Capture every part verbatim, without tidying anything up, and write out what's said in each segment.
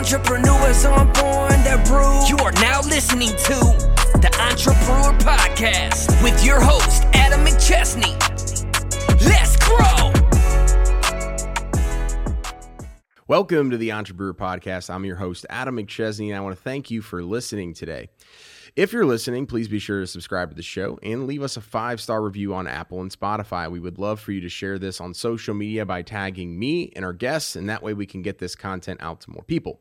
entrepreneur, so I'm born that brew. You are now listening to the Entrepreneur Podcast with your host, Adam McChesney. Let's grow. Welcome to the Entrepreneur Podcast. I'm your host, Adam McChesney, and I want to thank you for listening today. If you're listening, please be sure to subscribe to the show and leave us a five-star review on Apple and Spotify. We would love for you to share this on social media by tagging me and our guests, and that way we can get this content out to more people.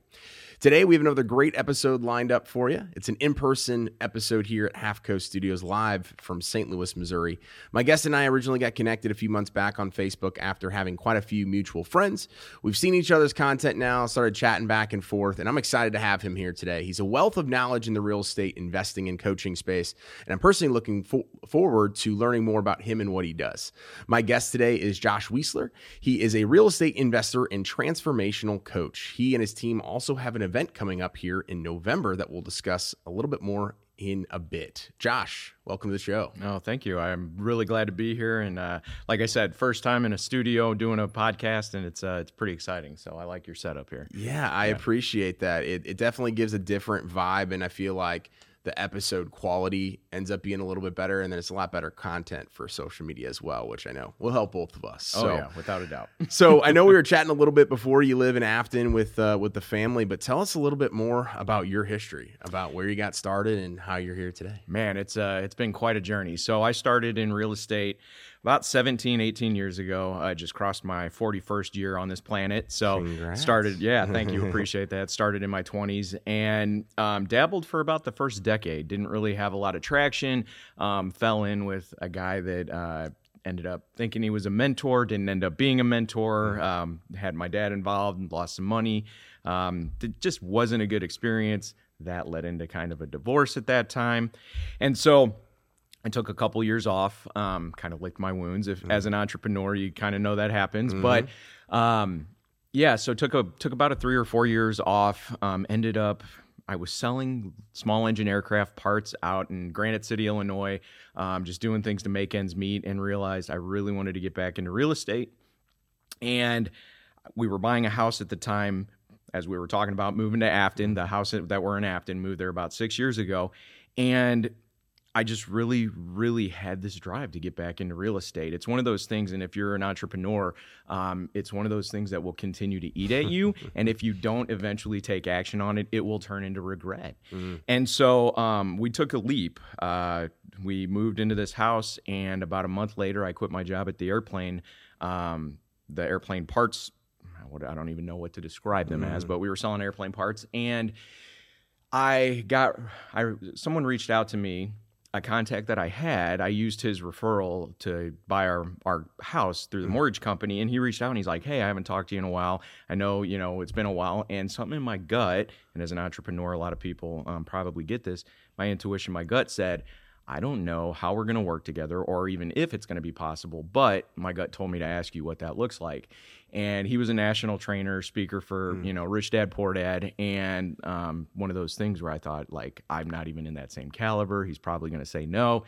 Today, we have another great episode lined up for you. It's an in-person episode here at Half Coast Studios live from Saint Louis, Missouri. My guest and I originally got connected a few months back on Facebook after having quite a few mutual friends. We've seen each other's content now, started chatting back and forth, and I'm excited to have him here today. He's a wealth of knowledge in the real estate investing and coaching space, and I'm personally looking for- forward to learning more about him and what he does. My guest today is Josh Wiesler. He is a real estate investor and transformational coach. He and his team also have an event coming up here in November that we'll discuss a little bit more in a bit. Josh, welcome to the show. Oh, thank you. I'm really glad to be here. And uh, like I said, first time in a studio doing a podcast, and it's uh, it's pretty exciting. So I like your setup here. Yeah, I yeah. appreciate that. It, it definitely gives a different vibe, and I feel like the episode quality ends up being a little bit better, and then it's a lot better content for social media as well, which I know will help both of us. Oh so, yeah, without a doubt. So I know we were chatting a little bit before. You live in Afton with uh, with the family, but tell us a little bit more about your history, about where you got started and how you're here today. Man, it's uh, it's been quite a journey. So I started in real estate about seventeen, eighteen years ago. I just crossed my forty-first year on this planet. So Congrats. started, yeah, thank you. Appreciate that. Started in my twenties and um, dabbled for about the first decade. Didn't really have a lot of traction. Um, fell in with a guy that uh, ended up thinking he was a mentor, didn't end up being a mentor. Um, had my dad involved and lost some money. Um, it just wasn't a good experience. That led into kind of a divorce at that time. And so I took a couple years off, um, kind of licked my wounds. If mm-hmm. as an entrepreneur, you kind of know that happens. Mm-hmm. But um, yeah, so took a took about a three or four years off. Um, ended up, I was selling small engine aircraft parts out in Granite City, Illinois, um, just doing things to make ends meet, and realized I really wanted to get back into real estate. And we were buying a house at the time. As we were talking about moving to Afton, the house that we're in Afton, moved there about six years ago, and I just really, really had this drive to get back into real estate. It's one of those things, and if you're an entrepreneur, um, it's one of those things that will continue to eat at you, and if you don't eventually take action on it, it will turn into regret. Mm-hmm. And so um, we took a leap. Uh, we moved into this house, and about a month later, I quit my job at the airplane, um, the airplane parts. I don't even know what to describe them mm-hmm. as, but we were selling airplane parts, and I got, I someone reached out to me. A contact that I had, I used his referral to buy our, our house through the mortgage company, and he reached out and he's like, "Hey, I haven't talked to you in a while. I know, you know, it's been a while." And something in my gut, and as an entrepreneur, a lot of people um, probably get this, my intuition, my gut said, I don't know how we're going to work together or even if it's going to be possible, but my gut told me to ask you what that looks like. And he was a national trainer, speaker for, mm. you know, Rich Dad, Poor Dad. And um, one of those things where I thought, like, I'm not even in that same caliber. He's probably going to say no.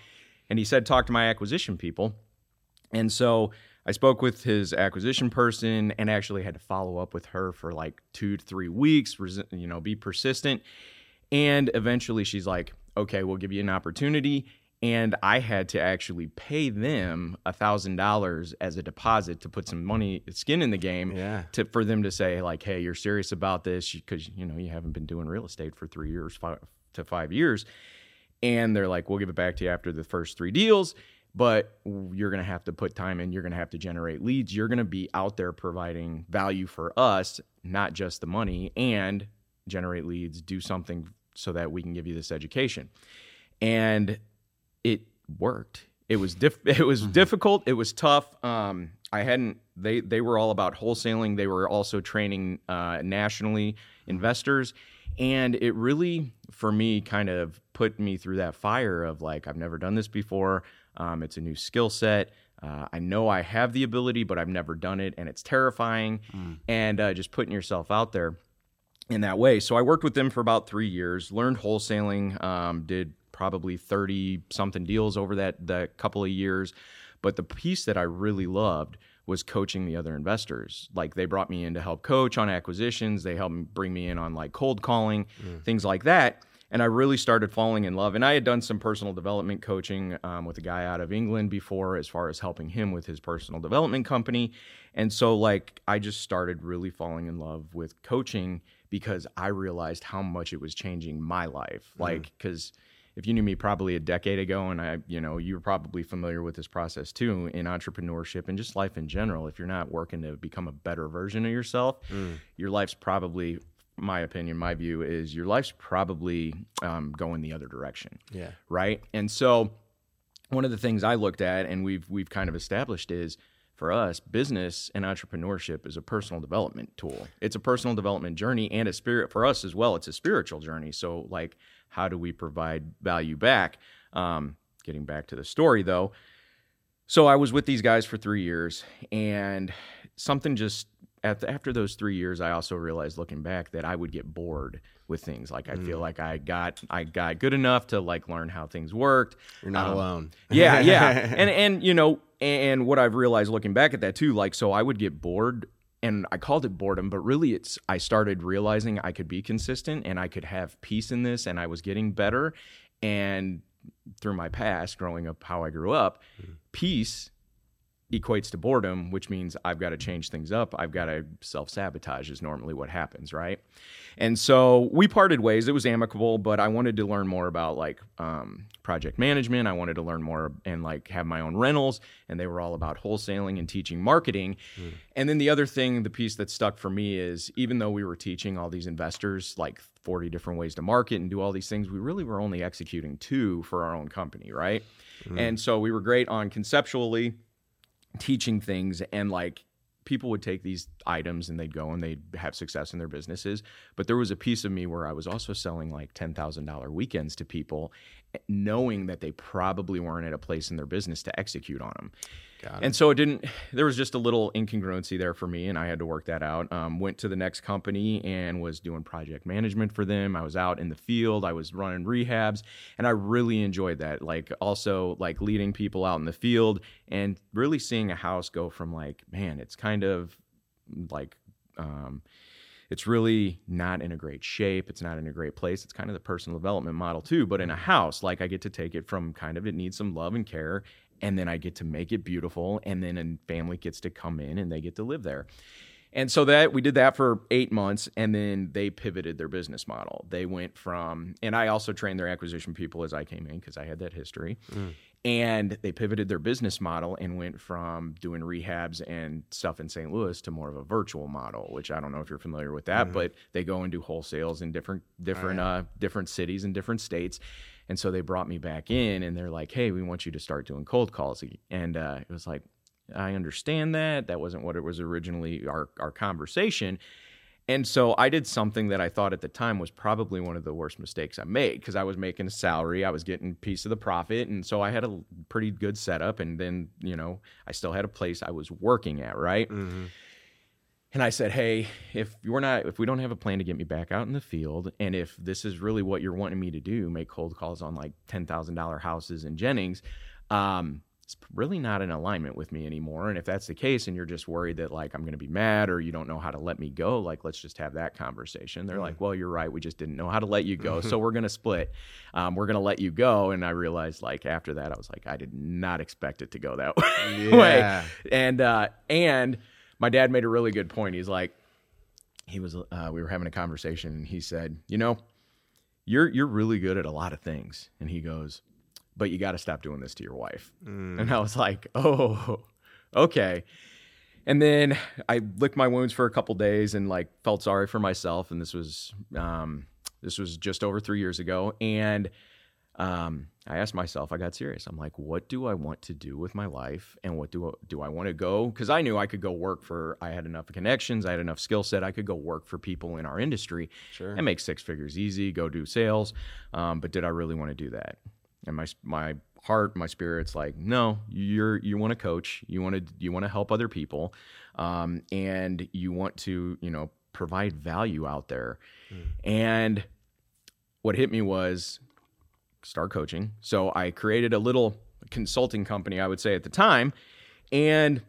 And he said, talk to my acquisition people. And so I spoke with his acquisition person and actually had to follow up with her for like two to three weeks, you know, be persistent. And eventually she's like, okay, we'll give you an opportunity. And I had to actually pay them one thousand dollars as a deposit to put some money, skin in the game, yeah. to for them to say, like, hey, you're serious about this because, you know, you haven't been doing real estate for three years five to five years. And they're like, we'll give it back to you after the first three deals, but you're going to have to put time in. You're going to have to generate leads. You're going to be out there providing value for us, not just the money, and generate leads, do something so that we can give you this education. And it worked. It was diff- it was mm-hmm. difficult. It was tough. Um, I hadn't, they, they were all about wholesaling. They were also training uh, nationally investors. And it really, for me, kind of put me through that fire of like, I've never done this before. Um, it's a new skill set. Uh, I know I have the ability, but I've never done it. And it's terrifying. Mm. And uh, just putting yourself out there in that way. So I worked with them for about three years, learned wholesaling, um, did probably thirty something deals over that, that couple of years. But the piece that I really loved was coaching the other investors. Like, they brought me in to help coach on acquisitions. They helped bring me in on like cold calling, mm. things like that. And I really started falling in love. And I had done some personal development coaching um, with a guy out of England before, as far as helping him with his personal development company. And so like, I just started really falling in love with coaching because I realized how much it was changing my life. Like, because mm. if you knew me probably a decade ago, and I, you know, you were probably familiar with this process too, in entrepreneurship and just life in general, if you're not working to become a better version of yourself, mm. your life's probably... my opinion, my view is your life's probably um, going the other direction. Yeah. Right. And so one of the things I looked at, and we've we've kind of established, is for us, business and entrepreneurship is a personal development tool. It's a personal development journey, and a spirit for us as well. It's a spiritual journey. So like, how do we provide value back? Um, getting back to the story though. So I was with these guys for three years and something just, after those three years, I also realized, looking back, that I would get bored with things. Like, I mm. feel like I got I got good enough to like learn how things worked. You're not um, alone. yeah, yeah. And and you know, and what I've realized looking back at that too, like, so I would get bored, and I called it boredom, but really it's I started realizing I could be consistent and I could have peace in this, and I was getting better. And through my past, growing up how I grew up, mm. peace equates to boredom, which means I've got to change things up. I've got to self-sabotage is normally what happens, right? And so we parted ways. It was amicable, but I wanted to learn more about like um, project management. I wanted to learn more and like have my own rentals, and they were all about wholesaling and teaching marketing. Mm. And then the other thing, the piece that stuck for me is, even though we were teaching all these investors like forty different ways to market and do all these things, we really were only executing two for our own company, right? Mm. And so we were great on conceptually teaching things, and like, people would take these items and they'd go and they'd have success in their businesses. But there was a piece of me where I was also selling like ten thousand dollars weekends to people, knowing that they probably weren't at a place in their business to execute on them. Got it. And so it didn't, there was just a little incongruency there for me, and I had to work that out. Um, went to the next company and was doing project management for them. I was out in the field, I was running rehabs, and I really enjoyed that. Like, also like leading people out in the field and really seeing a house go from like, man, it's kind of like, um, it's really not in a great shape. It's not in a great place. It's kind of the personal development model too, but in a house, like, I get to take it from kind of, it needs some love and care, and then I get to make it beautiful, and then a family gets to come in and they get to live there. And so that we did that for eight months, and then they pivoted their business model. They went from, and I also trained their acquisition people as I came in because I had that history. Mm. And they pivoted their business model and went from doing rehabs and stuff in Saint Louis to more of a virtual model, which I don't know if you're familiar with that, mm-hmm. but they go and do wholesales in different different oh, yeah. uh, different cities and different states. And so they brought me back in, and they're like, "Hey, we want you to start doing cold calls." And uh, it was like, "I understand that. That wasn't what it was originally, our our conversation." And so I did something that I thought at the time was probably one of the worst mistakes I made, because I was making a salary, I was getting a piece of the profit, and so I had a pretty good setup, and then, you know, I still had a place I was working at, right? Mm-hmm. And I said, hey, if you're not, if we don't have a plan to get me back out in the field, and if this is really what you're wanting me to do, make cold calls on like ten thousand dollars houses in Jennings, um, it's really not in alignment with me anymore. And if that's the case, and you're just worried that like I'm going to be mad, or you don't know how to let me go, like, let's just have that conversation. They're mm-hmm. like, well, you're right, we just didn't know how to let you go, so we're going to split. Um, we're going to let you go. And I realized, like, after that, I was like, I did not expect it to go that way. Yeah. And uh, and my dad made a really good point. He's like, he was uh, we were having a conversation, and he said, you know, you're you're really good at a lot of things, and he goes, but you got to stop doing this to your wife. Mm. And I was like, oh, okay. And then I licked my wounds for a couple days and like felt sorry for myself. And this was, um, this was just over three years ago. And um, I asked myself, I got serious. I'm like, what do I want to do with my life? And what do I, do I want to go? Because I knew I could go work for, I had enough connections, I had enough skill set, I could go work for people in our industry sure. and make six figures easy, go do sales. Um, but did I really want to do that? And my my heart, my spirit's like, no, you're you want to coach, you want to you want to help other people, um, and you want to you know provide value out there. Mm. And what hit me was start coaching. So I created a little consulting company, I would say at the time, and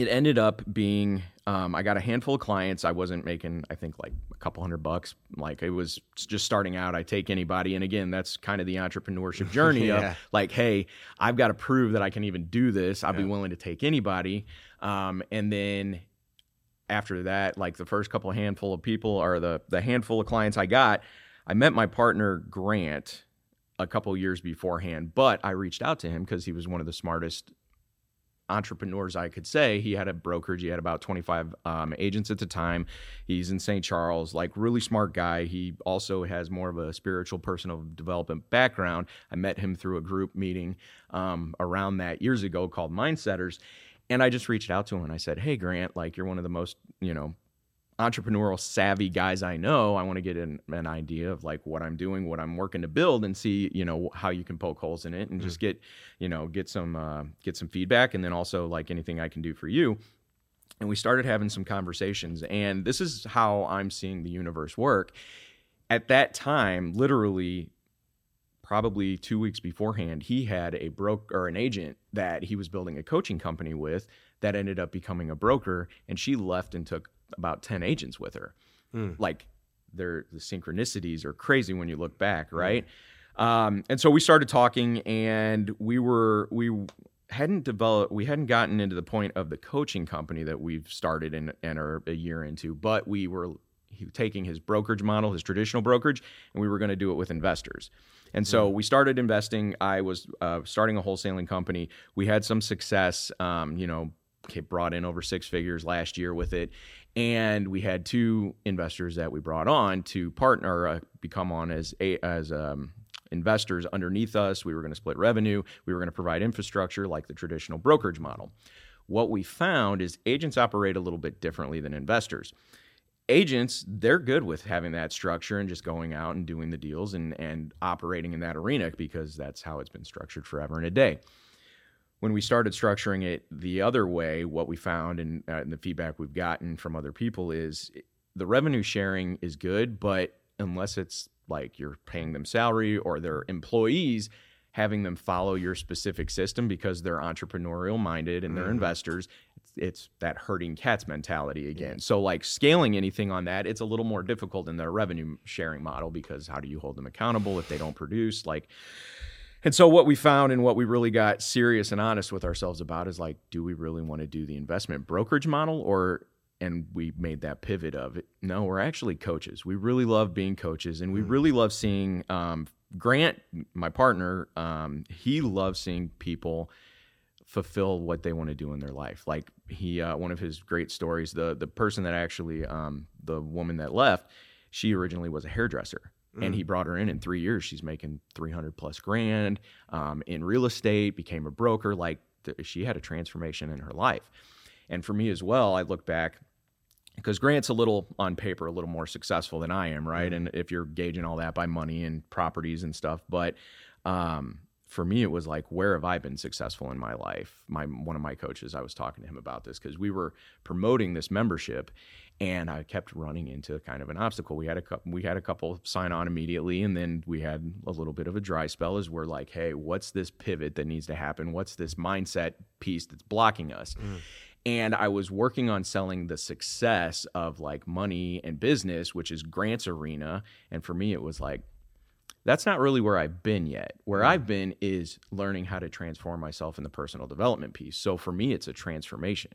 it ended up being, um, I got a handful of clients. I wasn't making, I think, like a couple hundred bucks. Like, it was just starting out. I take anybody. And again, that's kind of the entrepreneurship journey yeah. of like, hey, I've got to prove that I can even do this. I'd yeah. be willing to take anybody. Um, and then after that, like the first couple handful of people or the, the handful of clients I got, I met my partner, Grant, a couple years beforehand, but I reached out to him because he was one of the smartest entrepreneurs I could say. He had a brokerage. He had about twenty-five um, agents at the time. He's in Saint Charles, like really smart guy. He also has more of a spiritual personal development background. I met him through a group meeting um, around that years ago called Mindsetters. And I just reached out to him and I said, hey, Grant, like you're one of the most, you know, entrepreneurial savvy guys I know. I want to get an, an idea of like what I'm doing, what I'm working to build, and see, you know, how you can poke holes in it and mm-hmm. just get, you know, get some uh, get some feedback, and then also like anything I can do for you. And we started having some conversations, and this is how I'm seeing the universe work. At that time, literally probably two weeks beforehand, he had a broker or an agent that he was building a coaching company with that ended up becoming a broker, and she left and took about ten agents with her. Mm. Like their the synchronicities are crazy when you look back, right? Mm. Um, and so we started talking, and we were we hadn't developed we hadn't gotten into the point of the coaching company that we've started and and are a year into, but we were he, taking his brokerage model, his traditional brokerage, and we were going to do it with investors. And so we started investing. I was uh, starting a wholesaling company. We had some success, um, you know, brought in over six figures last year with it. And we had two investors that we brought on to partner, uh, become on as a, as um, investors underneath us. We were going to split revenue. We were going to provide infrastructure like the traditional brokerage model. What we found is agents operate a little bit differently than investors. Agents, they're good with having that structure and just going out and doing the deals and, and operating in that arena because that's how it's been structured forever and a day. When we started structuring it the other way, what we found and, uh, and the feedback we've gotten from other people is the revenue sharing is good, but unless it's like you're paying them salary or their employees, having them follow your specific system because they're entrepreneurial minded and they're mm-hmm. investors, it's, it's that herding cats mentality again. Yeah. So like scaling anything on that, it's a little more difficult in their revenue sharing model because how do you hold them accountable if they don't produce? Like, and so what we found and what we really got serious and honest with ourselves about is like, do we really want to do the investment brokerage model? Or, and we made that pivot of it. No, we're actually coaches. We really love being coaches, and we mm-hmm. really love seeing, um, Grant, my partner, um, he loves seeing people fulfill what they want to do in their life. Like he, uh, one of his great stories, the the person that actually, um, the woman that left, she originally was a hairdresser, mm. and he brought her in. In three years, she's making three hundred plus grand um, in real estate, became a broker. Like th- she had a transformation in her life. And for me as well, I look back. Because Grant's a little, on paper, a little more successful than I am, right? Mm-hmm. And if you're gauging all that by money and properties and stuff. But um, for me, it was like, where have I been successful in my life? My one of my coaches, I was talking to him about this because we were promoting this membership, and I kept running into kind of an obstacle. We had a cu- we had a couple sign on immediately, and then we had a little bit of a dry spell as we're like, hey, what's this pivot that needs to happen? What's this mindset piece that's blocking us? Mm-hmm. And I was working on selling the success of like money and business, which is Grant's arena. And for me, it was like, that's not really where I've been yet. Where I've been is learning how to transform myself in the personal development piece. So for me, it's a transformation,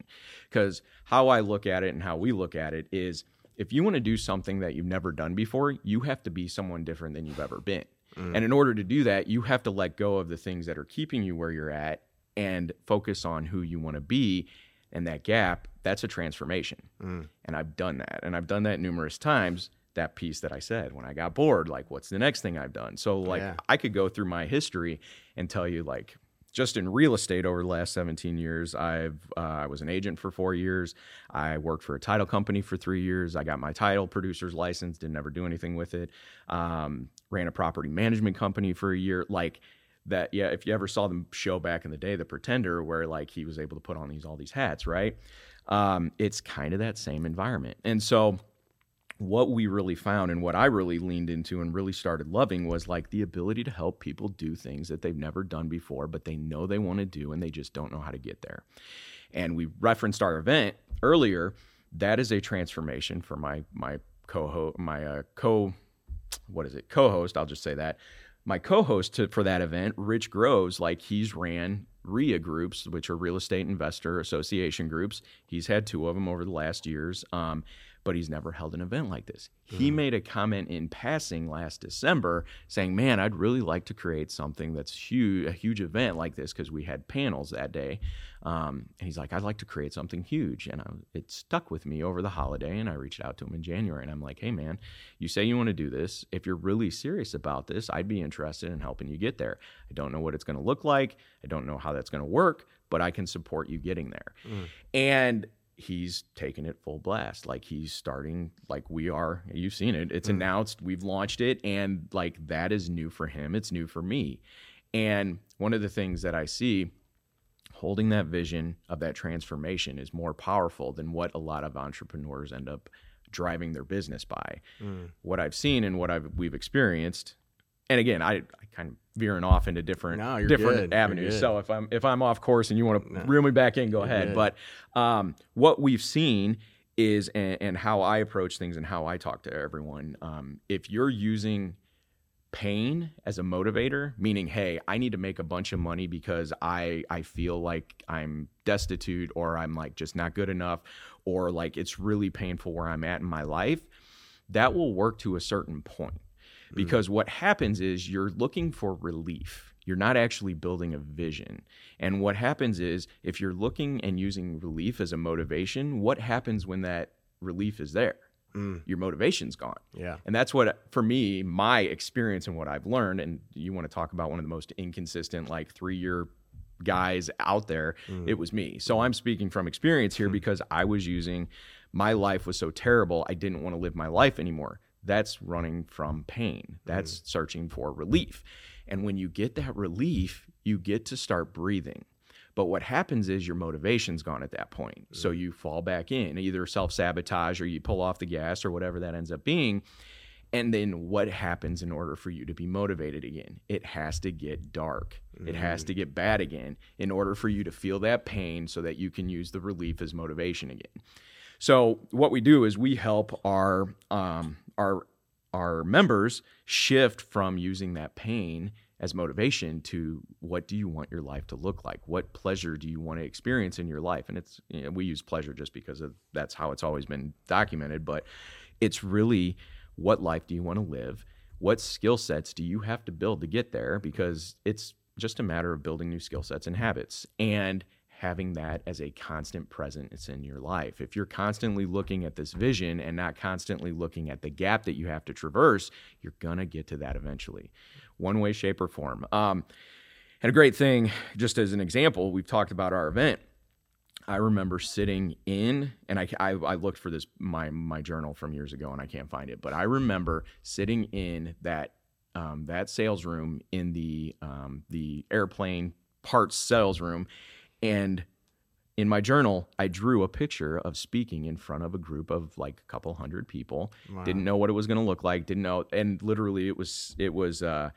because how I look at it and how we look at it is if you want to do something that you've never done before, you have to be someone different than you've ever been. Mm. And in order to do that, you have to let go of the things that are keeping you where you're at and focus on who you want to be. And that gap, that's a transformation. Mm. And I've done that. And I've done that numerous times, that piece that I said when I got bored, like, what's the next thing I've done? So, like, yeah. I could go through my history and tell you, like, just in real estate over the last seventeen years, I've, uh, I was an agent for four years. I worked for a title company for three years. I got my title producer's license, didn't ever do anything with it. Um, ran a property management company for a year. Like, that, yeah, if you ever saw the show back in the day, The Pretender, where like he was able to put on these all these hats, right? Um, it's kind of that same environment. And so what we really found and what I really leaned into and really started loving was like the ability to help people do things that they've never done before, but they know they want to do and they just don't know how to get there. and we referenced our event earlier, that is a transformation for my my co-host, my uh, co, what is it, co-host, I'll just say that. My co-host to, for that event, Rich Groves, like he's ran R I A groups, which are Real Estate Investor Association groups. He's had two of them over the last years, um, but he's never held an event like this. Mm. He made a comment in passing last December saying, man, I'd really like to create something that's huge, a huge event like this, because we had panels that day. Um, and he's like, I'd like to create something huge. And I, it stuck with me over the holiday, and I reached out to him in January, and I'm like, hey, man, you say you want to do this. If you're really serious about this, I'd be interested in helping you get there. I don't know what it's going to look like. I don't know how that's going to work, but I can support you getting there. Mm. And he's taken it full blast. Like he's starting, like we are, you've seen it. It's mm. announced, we've launched it. And like, that is new for him. It's new for me. And one of the things that I see, holding that vision of that transformation is more powerful than what a lot of entrepreneurs end up driving their business by. Mm. What I've seen and what I've, we've experienced. And again, I, I kind of veering off into different, no, different good. avenues. So if I'm, if I'm off course and you want to no. reel me back in, go you're ahead. Good. But, um, what we've seen is, and, and how I approach things and how I talk to everyone. Um, if you're using pain as a motivator, meaning, hey, I need to make a bunch of money because I, I feel like I'm destitute, or I'm like just not good enough, or like it's really painful where I'm at in my life, that will work to a certain point. Because what happens is you're looking for relief. You're not actually building a vision. And what happens is if you're looking and using relief as a motivation, what happens when that relief is there? Mm. Your motivation's gone. Yeah. And that's what, for me, my experience and what I've learned, and you want to talk about one of the most inconsistent, like three-year guys out there, mm. it was me. So I'm speaking from experience here, mm. because I was using, my life was so terrible, I didn't want to live my life anymore. That's running from pain. That's mm. searching for relief. And when you get that relief, you get to start breathing. But what happens is your motivation's gone at that point. Mm. So you fall back in, either self-sabotage or you pull off the gas or whatever that ends up being. And then what happens in order for you to be motivated again? It has to get dark. Mm. It has to get bad again in order for you to feel that pain so that you can use the relief as motivation again. So what we do is we help our um, our our members shift from using that pain as motivation to what do you want your life to look like? What pleasure do you want to experience in your life? And it's, you know, we use pleasure just because of that's how it's always been documented, but it's really what life do you want to live? What skill sets do you have to build to get there? Because it's just a matter of building new skill sets and habits. And having that as a constant presence in your life. If you're constantly looking at this vision and not constantly looking at the gap that you have to traverse, you're going to get to that eventually, one way, shape, or form. Um, and a great thing, just as an example, we've talked about our event. I remember sitting in, and I, I, I looked for this, my, my journal from years ago, and I can't find it, but I remember sitting in that um, that sales room in the um, the airplane parts sales room. And in my journal, I drew a picture of speaking in front of a group of like a couple hundred people. Wow. Didn't know what it was going to look like. Didn't know. And literally it was, it was, uh,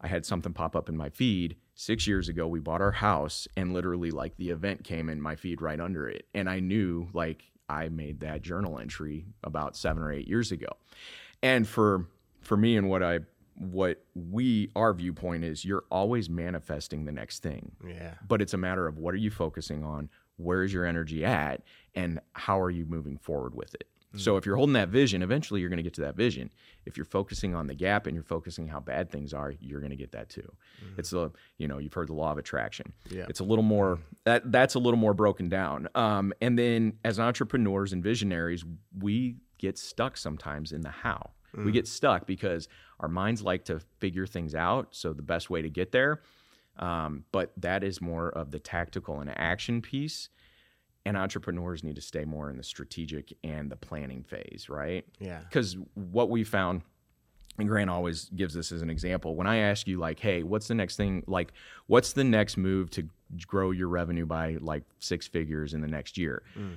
I had something pop up in my feed. Six years ago, we bought our house, and literally like the event came in my feed right under it. And I knew like I made that journal entry about seven or eight years ago. And for, for me and what I, what we, our viewpoint is, you're always manifesting the next thing. Yeah. But it's a matter of what are you focusing on? Where's your energy at? And how are you moving forward with it? Mm-hmm. So if you're holding that vision, eventually you're going to get to that vision. If you're focusing on the gap and you're focusing how bad things are, you're going to get that too. Mm-hmm. It's a, you know, you've heard the law of attraction. Yeah. It's a little more, that that's a little more broken down. Um, and then as entrepreneurs and visionaries, we get stuck sometimes in the how. We get stuck because our minds like to figure things out. So the best way to get there. Um, but that is more of the tactical and action piece. And entrepreneurs need to stay more in the strategic and the planning phase, right? Yeah. Because what we found, and Grant always gives this as an example, when I ask you like, hey, what's the next thing? Like, what's the next move to grow your revenue by like six figures in the next year? Mm.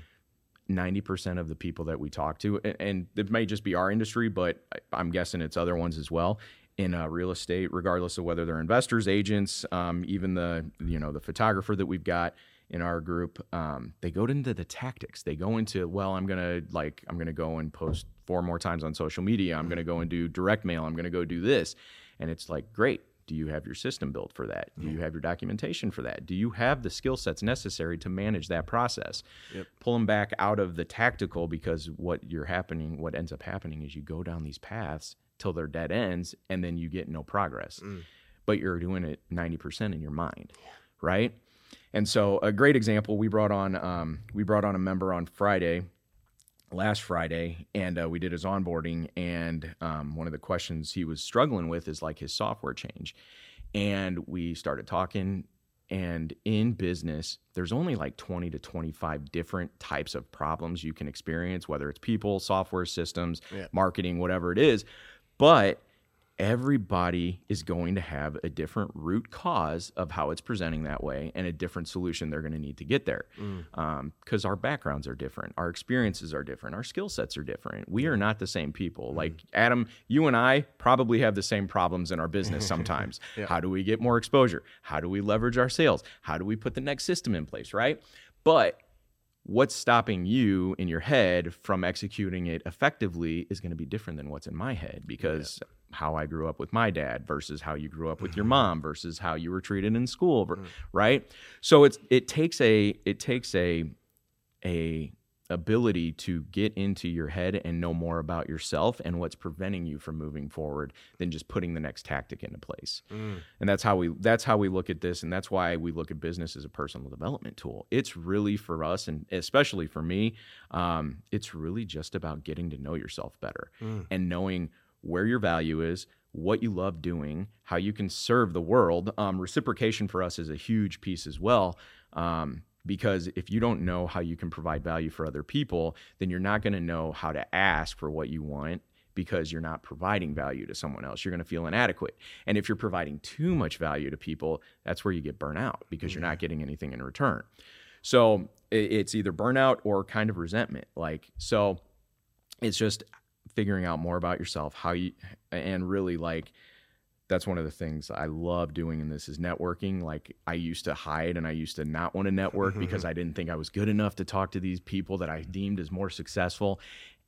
ninety percent of the people that we talk to, and it may just be our industry, but I'm guessing it's other ones as well, in uh, real estate, regardless of whether they're investors, agents, um, even the, you know, the photographer that we've got, in our group, um, they go into the tactics. They go into, well, I'm going to like, I'm going to go and post four more times on social media. I'm going to go and do direct mail. I'm going to go do this. And it's like, great. Do you have your system built for that? Do you have your documentation for that? Do you have the skill sets necessary to manage that process? Yep. Pull them back out of the tactical, because what you're happening, what ends up happening is you go down these paths till they're dead ends, and then you get no progress. Mm. But you're doing it ninety percent in your mind, yeah. right? And so a great example, we brought on um, we brought on a member on Friday, last Friday, and uh, we did his onboarding, and um, one of the questions he was struggling with is like his software change. And we started talking, and in business, there's only like twenty to twenty-five different types of problems you can experience, whether it's people, software systems, yeah. marketing, whatever it is, but everybody is going to have a different root cause of how it's presenting that way and a different solution they're going to need to get there. Mm. Um, 'cause our backgrounds are different. Our experiences are different. Our skill sets are different. We are not the same people. Mm. Like Adam, you and I probably have the same problems in our business sometimes. yeah. How do we get more exposure? How do we leverage our sales? How do we put the next system in place? Right. But what's stopping you in your head from executing it effectively is going to be different than what's in my head, because yeah. how I grew up with my dad versus how you grew up with your mom versus how you were treated in school, mm. right? So it's it takes a it takes a a ability to get into your head and know more about yourself and what's preventing you from moving forward than just putting the next tactic into place. Mm. And that's how we that's how we look at this, and that's why we look at business as a personal development tool. It's really for us, and especially for me, um, it's really just about getting to know yourself better mm. and knowing where your value is, what you love doing, how you can serve the world. Um, reciprocation for us is a huge piece as well. Um, Because if you don't know how you can provide value for other people, then you're not going to know how to ask for what you want, because you're not providing value to someone else. You're going to feel inadequate. And if you're providing too much value to people, that's where you get burnt out, because you're not getting anything in return. So it's either burnout or kind of resentment. Like, so it's just figuring out more about yourself, how you, and really like, that's one of the things I love doing in this is networking. Like I used to hide and I used to not want to network because I didn't think I was good enough to talk to these people that I deemed as more successful.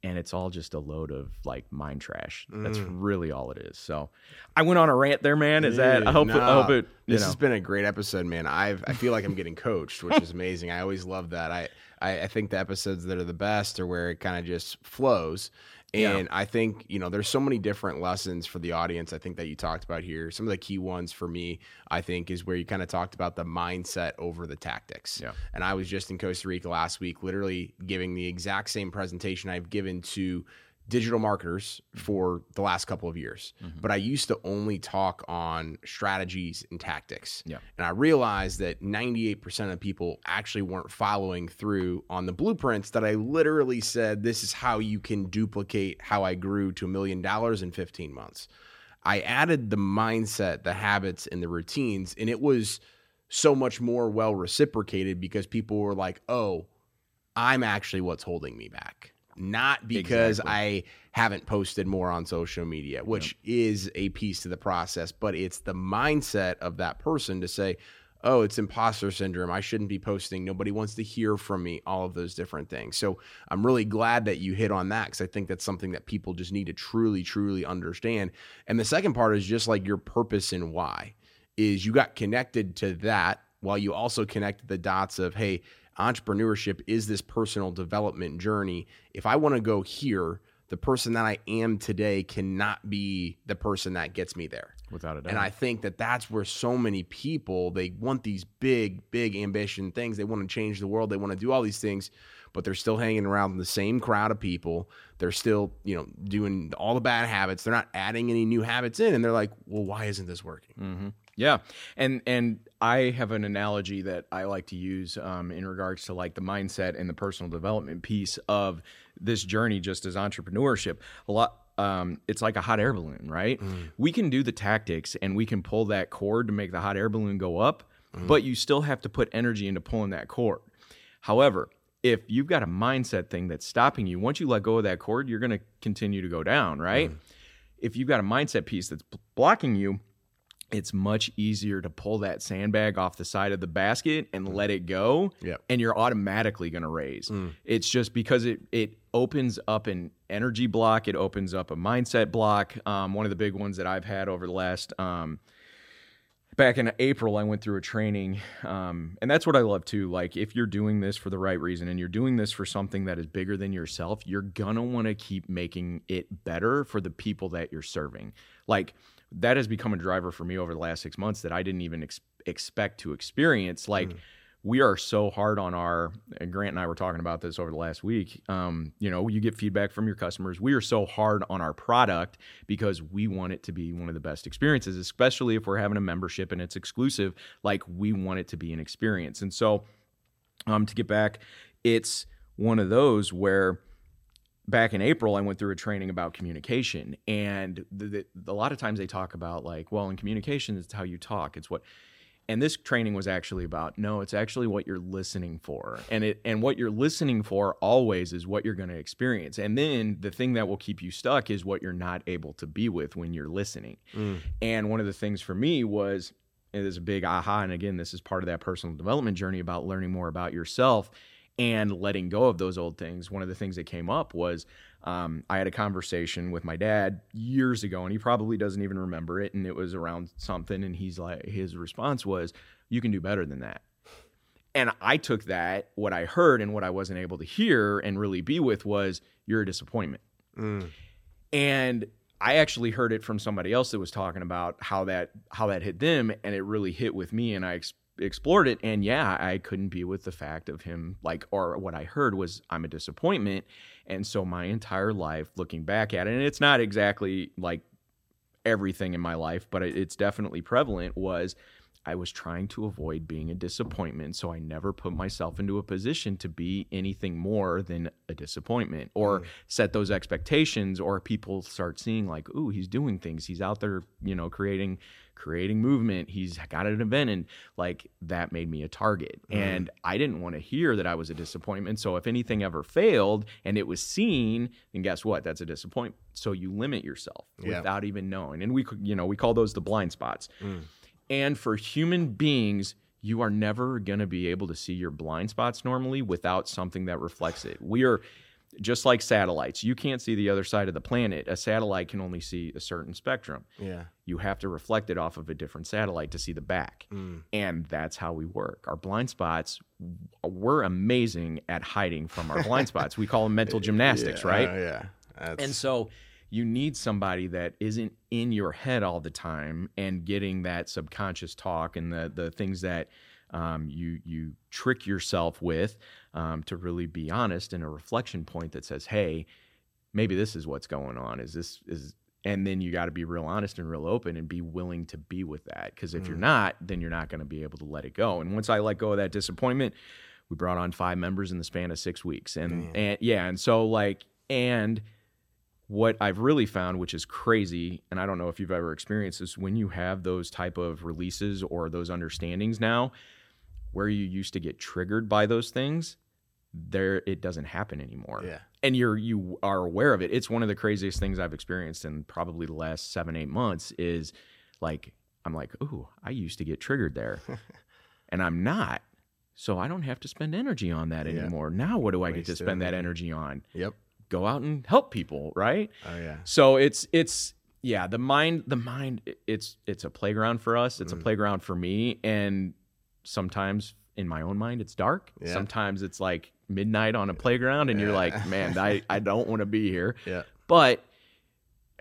And it's all just a load of like mind trash. Mm. That's really all it is. So I went on a rant there, man. Is Dude, that, I hope, nah, it, I hope it, you this know. Has been a great episode, man. I've, I feel like I'm getting coached, which is amazing. I always love that. I, I, I think the episodes that are the best are where it kind of just flows. And yeah. I think, you know, there's so many different lessons for the audience, I think, that you talked about here. Some of the key ones for me, I think, is where you kind of talked about the mindset over the tactics. Yeah. And I was just in Costa Rica last week, literally giving the exact same presentation I've given to digital marketers for the last couple of years. Mm-hmm. But I used to only talk on strategies and tactics. Yeah. And I realized that ninety-eight percent of people actually weren't following through on the blueprints that I literally said, this is how you can duplicate how I grew to a million dollars in fifteen months. I added the mindset, the habits, and the routines, and it was so much more well reciprocated, because people were like, oh, I'm actually what's holding me back. Not because exactly. I haven't posted more on social media, which yep. is a piece to the process, but it's the mindset of that person to say, oh, it's imposter syndrome. I shouldn't be posting. Nobody wants to hear from me, all of those different things. So I'm really glad that you hit on that, because I think that's something that people just need to truly, truly understand. And the second part is just like your purpose and why is you got connected to that, while you also connected the dots of, hey, entrepreneurship is this personal development journey. If I want to go here, the person that I am today cannot be the person that gets me there. Without a doubt. And I think that that's where so many people, they want these big, big ambition things. They want to change the world. They want to do all these things, but they're still hanging around the same crowd of people. They're still, you know, doing all the bad habits. They're not adding any new habits in. And they're like, well, why isn't this working? Mm-hmm. Yeah. And and I have an analogy that I like to use um, in regards to like the mindset and the personal development piece of this journey, just as entrepreneurship. A lot. Um, it's like a hot air balloon, right? Mm. We can do the tactics and we can pull that cord to make the hot air balloon go up, mm. but you still have to put energy into pulling that cord. However, if you've got a mindset thing that's stopping you, once you let go of that cord, you're going to continue to go down, right? Mm. If you've got a mindset piece that's blocking you, it's much easier to pull that sandbag off the side of the basket and let it go, yep. and you're automatically going to raise. Mm. It's just because it it opens up an energy block. It opens up a mindset block. Um, one of the big ones that I've had over the last um, – back in April, I went through a training, um, and that's what I love too. Like, if you're doing this for the right reason and you're doing this for something that is bigger than yourself, you're going to want to keep making it better for the people that you're serving. Like, that has become a driver for me over the last six months that I didn't even ex- expect to experience. Like, mm. we are so hard on our, and Grant and I were talking about this over the last week, um, you know, you get feedback from your customers. We are so hard on our product because we want it to be one of the best experiences, especially if we're having a membership and it's exclusive. Like, we want it to be an experience. And so um, to get back, it's one of those where back in April, I went through a training about communication, and the, the, a lot of times they talk about like, well, in communication, it's how you talk. It's what, and this training was actually about, no, it's actually what you're listening for. And it, and what you're listening for always is what you're going to experience. And then the thing that will keep you stuck is what you're not able to be with when you're listening. Mm. And one of the things for me was, and there's a big aha. And again, this is part of that personal development journey about learning more about yourself and letting go of those old things. One of the things that came up was um, I had a conversation with my dad years ago, and he probably doesn't even remember it. And it was around something, and he's like, his response was, "You can do better than that." And I took that, what I heard and what I wasn't able to hear and really be with was, "You're a disappointment." Mm. And I actually heard it from somebody else that was talking about how that how that hit them, and it really hit with me, and I experienced explored it. And yeah, I couldn't be with the fact of him, like, or what I heard was, I'm a disappointment. And so my entire life looking back at it, and it's not exactly like everything in my life, but it's definitely prevalent, was I was trying to avoid being a disappointment. So I never put myself into a position to be anything more than a disappointment or mm. set those expectations, or people start seeing like, ooh, he's doing things. He's out there, you know, creating, creating movement. He's got an event, and like that made me a target. Mm. And I didn't want to hear that I was a disappointment. So if anything ever failed and it was seen, then guess what? That's a disappointment. So you limit yourself yeah. without even knowing. And we could, you know, we call those the blind spots. Mm. And for human beings, you are never going to be able to see your blind spots normally without something that reflects it. We are just like satellites. You can't see the other side of the planet. A satellite can only see a certain spectrum. Yeah. You have to reflect it off of a different satellite to see the back. Mm. And that's how we work. Our blind spots, we're amazing at hiding from our blind spots. We call them mental gymnastics, yeah, right? Uh, yeah. That's... And so... you need somebody that isn't in your head all the time and getting that subconscious talk and the the things that um, you you trick yourself with um, to really be honest in a reflection point that says, hey, maybe this is what's going on. Is this is and then you got to be real honest and real open and be willing to be with that, because if mm. you're not, then you're not going to be able to let it go. And once I let go of that disappointment, we brought on five members in the span of six weeks, and mm. and yeah, and so like and. What I've really found, which is crazy, and I don't know if you've ever experienced this, when you have those type of releases or those understandings now, where you used to get triggered by those things, there it doesn't happen anymore. Yeah. And you're you are aware of it. It's one of the craziest things I've experienced in probably the last seven, eight months is like, I'm like, ooh, I used to get triggered there. And I'm not. So I don't have to spend energy on that yeah. anymore. Now what do I Waste get to spend that energy on? Yep. Go out and help people, right? Oh yeah. So it's it's yeah, the mind the mind it's it's a playground for us. It's mm. a playground for me, and sometimes in my own mind it's dark. Yeah. Sometimes it's like midnight on a playground and yeah. you're like, "Man, I I don't want to be here." Yeah. But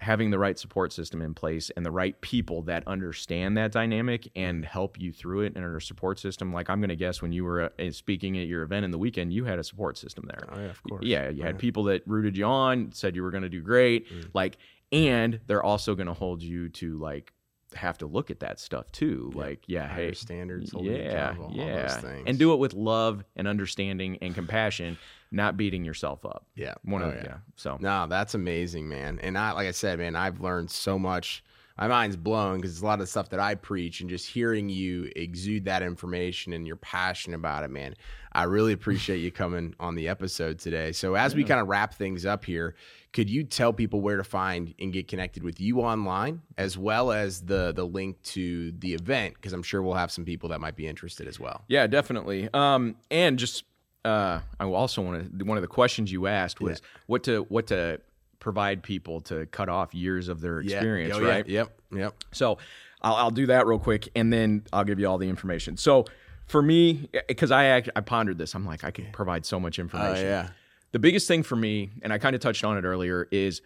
having the right support system in place and the right people that understand that dynamic and help you through it, and a support system, like I'm going to guess when you were speaking at your event in the weekend, you had a support system there. Oh, yeah, of course. Yeah, you right. had people that rooted you on, said you were going to do great, mm. like, and they're also going to hold you to like have to look at that stuff too. Yeah. Like, yeah, higher hey, standards, yeah, level, yeah, all those things. And do it with love and understanding and compassion. Not beating yourself up. Yeah. One of oh, yeah. yeah. So no, that's amazing, man. And I, like I said, man, I've learned so much. My mind's blown because it's a lot of stuff that I preach, and just hearing you exude that information and you're passionate about it, man. I really appreciate you coming on the episode today. So as yeah. we kind of wrap things up here, could you tell people where to find and get connected with you online, as well as the the link to the event? Because I'm sure we'll have some people that might be interested as well. Yeah, definitely. Um, and just uh, I also want to, one of the questions you asked was yeah. what to what to provide people to cut off years of their experience, yeah. oh, right? Yeah. Yep, yep. So I'll, I'll do that real quick, and then I'll give you all the information. So for me, because I act, I pondered this, I'm like, I could provide so much information. Uh, yeah. The biggest thing for me, and I kind of touched on it earlier, is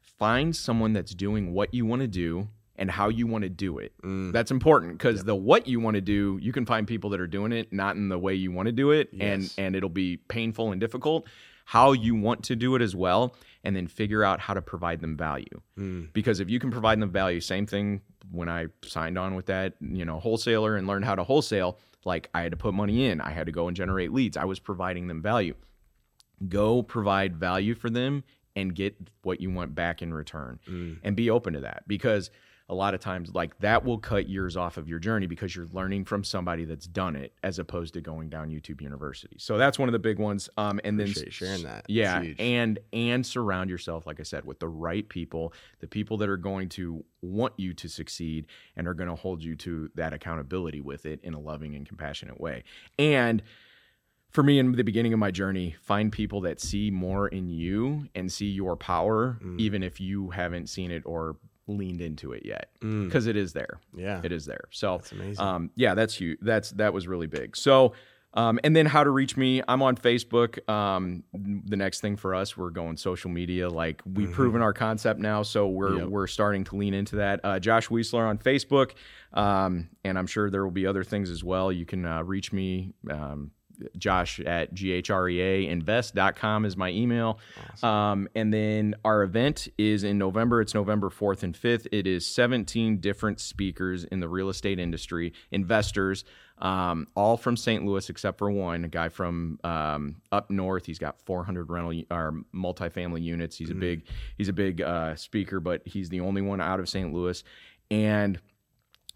find someone that's doing what you want to do and how you want to do it. Mm. That's important, because yep. the what you want to do, you can find people that are doing it, not in the way you want to do it, yes. and and it'll be painful and difficult. How you want to do it as well, and then figure out how to provide them value. Mm. Because if you can provide them value, same thing when I signed on with that, you know, wholesaler and learned how to wholesale, like I had to put money in, I had to go and generate leads. I was providing them value. Go provide value for them and get what you want back in return, mm. and be open to that, because a lot of times like that will cut years off of your journey, because you're learning from somebody that's done it as opposed to going down YouTube University. So that's one of the big ones. Um, and Appreciate then sharing that. Yeah. And, and surround yourself, like I said, with the right people, the people that are going to want you to succeed and are going to hold you to that accountability with it in a loving and compassionate way. And for me, in the beginning of my journey, find people that see more in you and see your power, mm. even if you haven't seen it or leaned into it yet, because mm. it is there. Yeah, it is there. So, that's amazing. um, yeah, that's huge. That's, that was really big. So, um, and then how to reach me. I'm on Facebook. Um, the next thing for us, we're going social media. Like we've mm-hmm. proven our concept now. So we're, yep. we're starting to lean into that. Uh, Josh Wiesler on Facebook. Um, and I'm sure there will be other things as well. You can uh, reach me, um, Josh at ghreainvest dot com is my email. Awesome. Um, and then our event is in November. It's November fourth and fifth. It is seventeen different speakers in the real estate industry, investors, um, all from Saint Louis, except for one, a guy from um, up north. He's got four hundred rental or multifamily units. He's mm-hmm. a big, he's a big uh, speaker, but he's the only one out of Saint Louis. And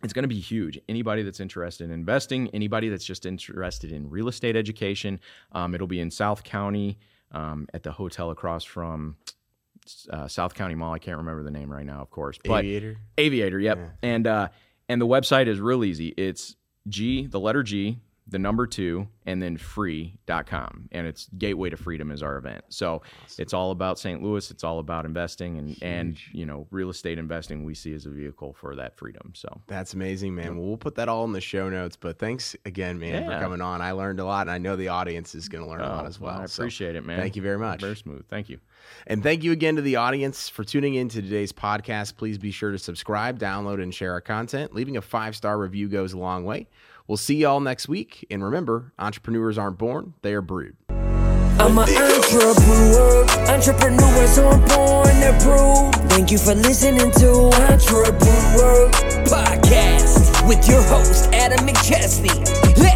it's going to be huge. Anybody that's interested in investing, anybody that's just interested in real estate education, um, it'll be in South County um, at the hotel across from uh, South County Mall. I can't remember the name right now, of course. But Aviator? Aviator, yep. Yeah. And uh, and the website is real easy. It's G, the letter G, the number two, and then free dot com. And it's Gateway to Freedom is our event. So awesome. It's all about Saint Louis. It's all about investing and, and, you know, real estate investing we see as a vehicle for that freedom. So that's amazing, man. Well, we'll put that all in the show notes, but thanks again, man, yeah. for coming on. I learned a lot, and I know the audience is going to learn oh, a lot as well. I appreciate so, it, man. Thank you very much. Very smooth. Thank you. And thank you again to the audience for tuning in to today's podcast. Please be sure to subscribe, download, and share our content. Leaving a five-star review goes a long way. We'll see y'all next week. And remember, entrepreneurs aren't born, they are brewed. I'm an entrepreneur. Entrepreneurs aren't born, they're brewed. Thank you for listening to Entrepreneur Podcast with your host, Adam McChesney.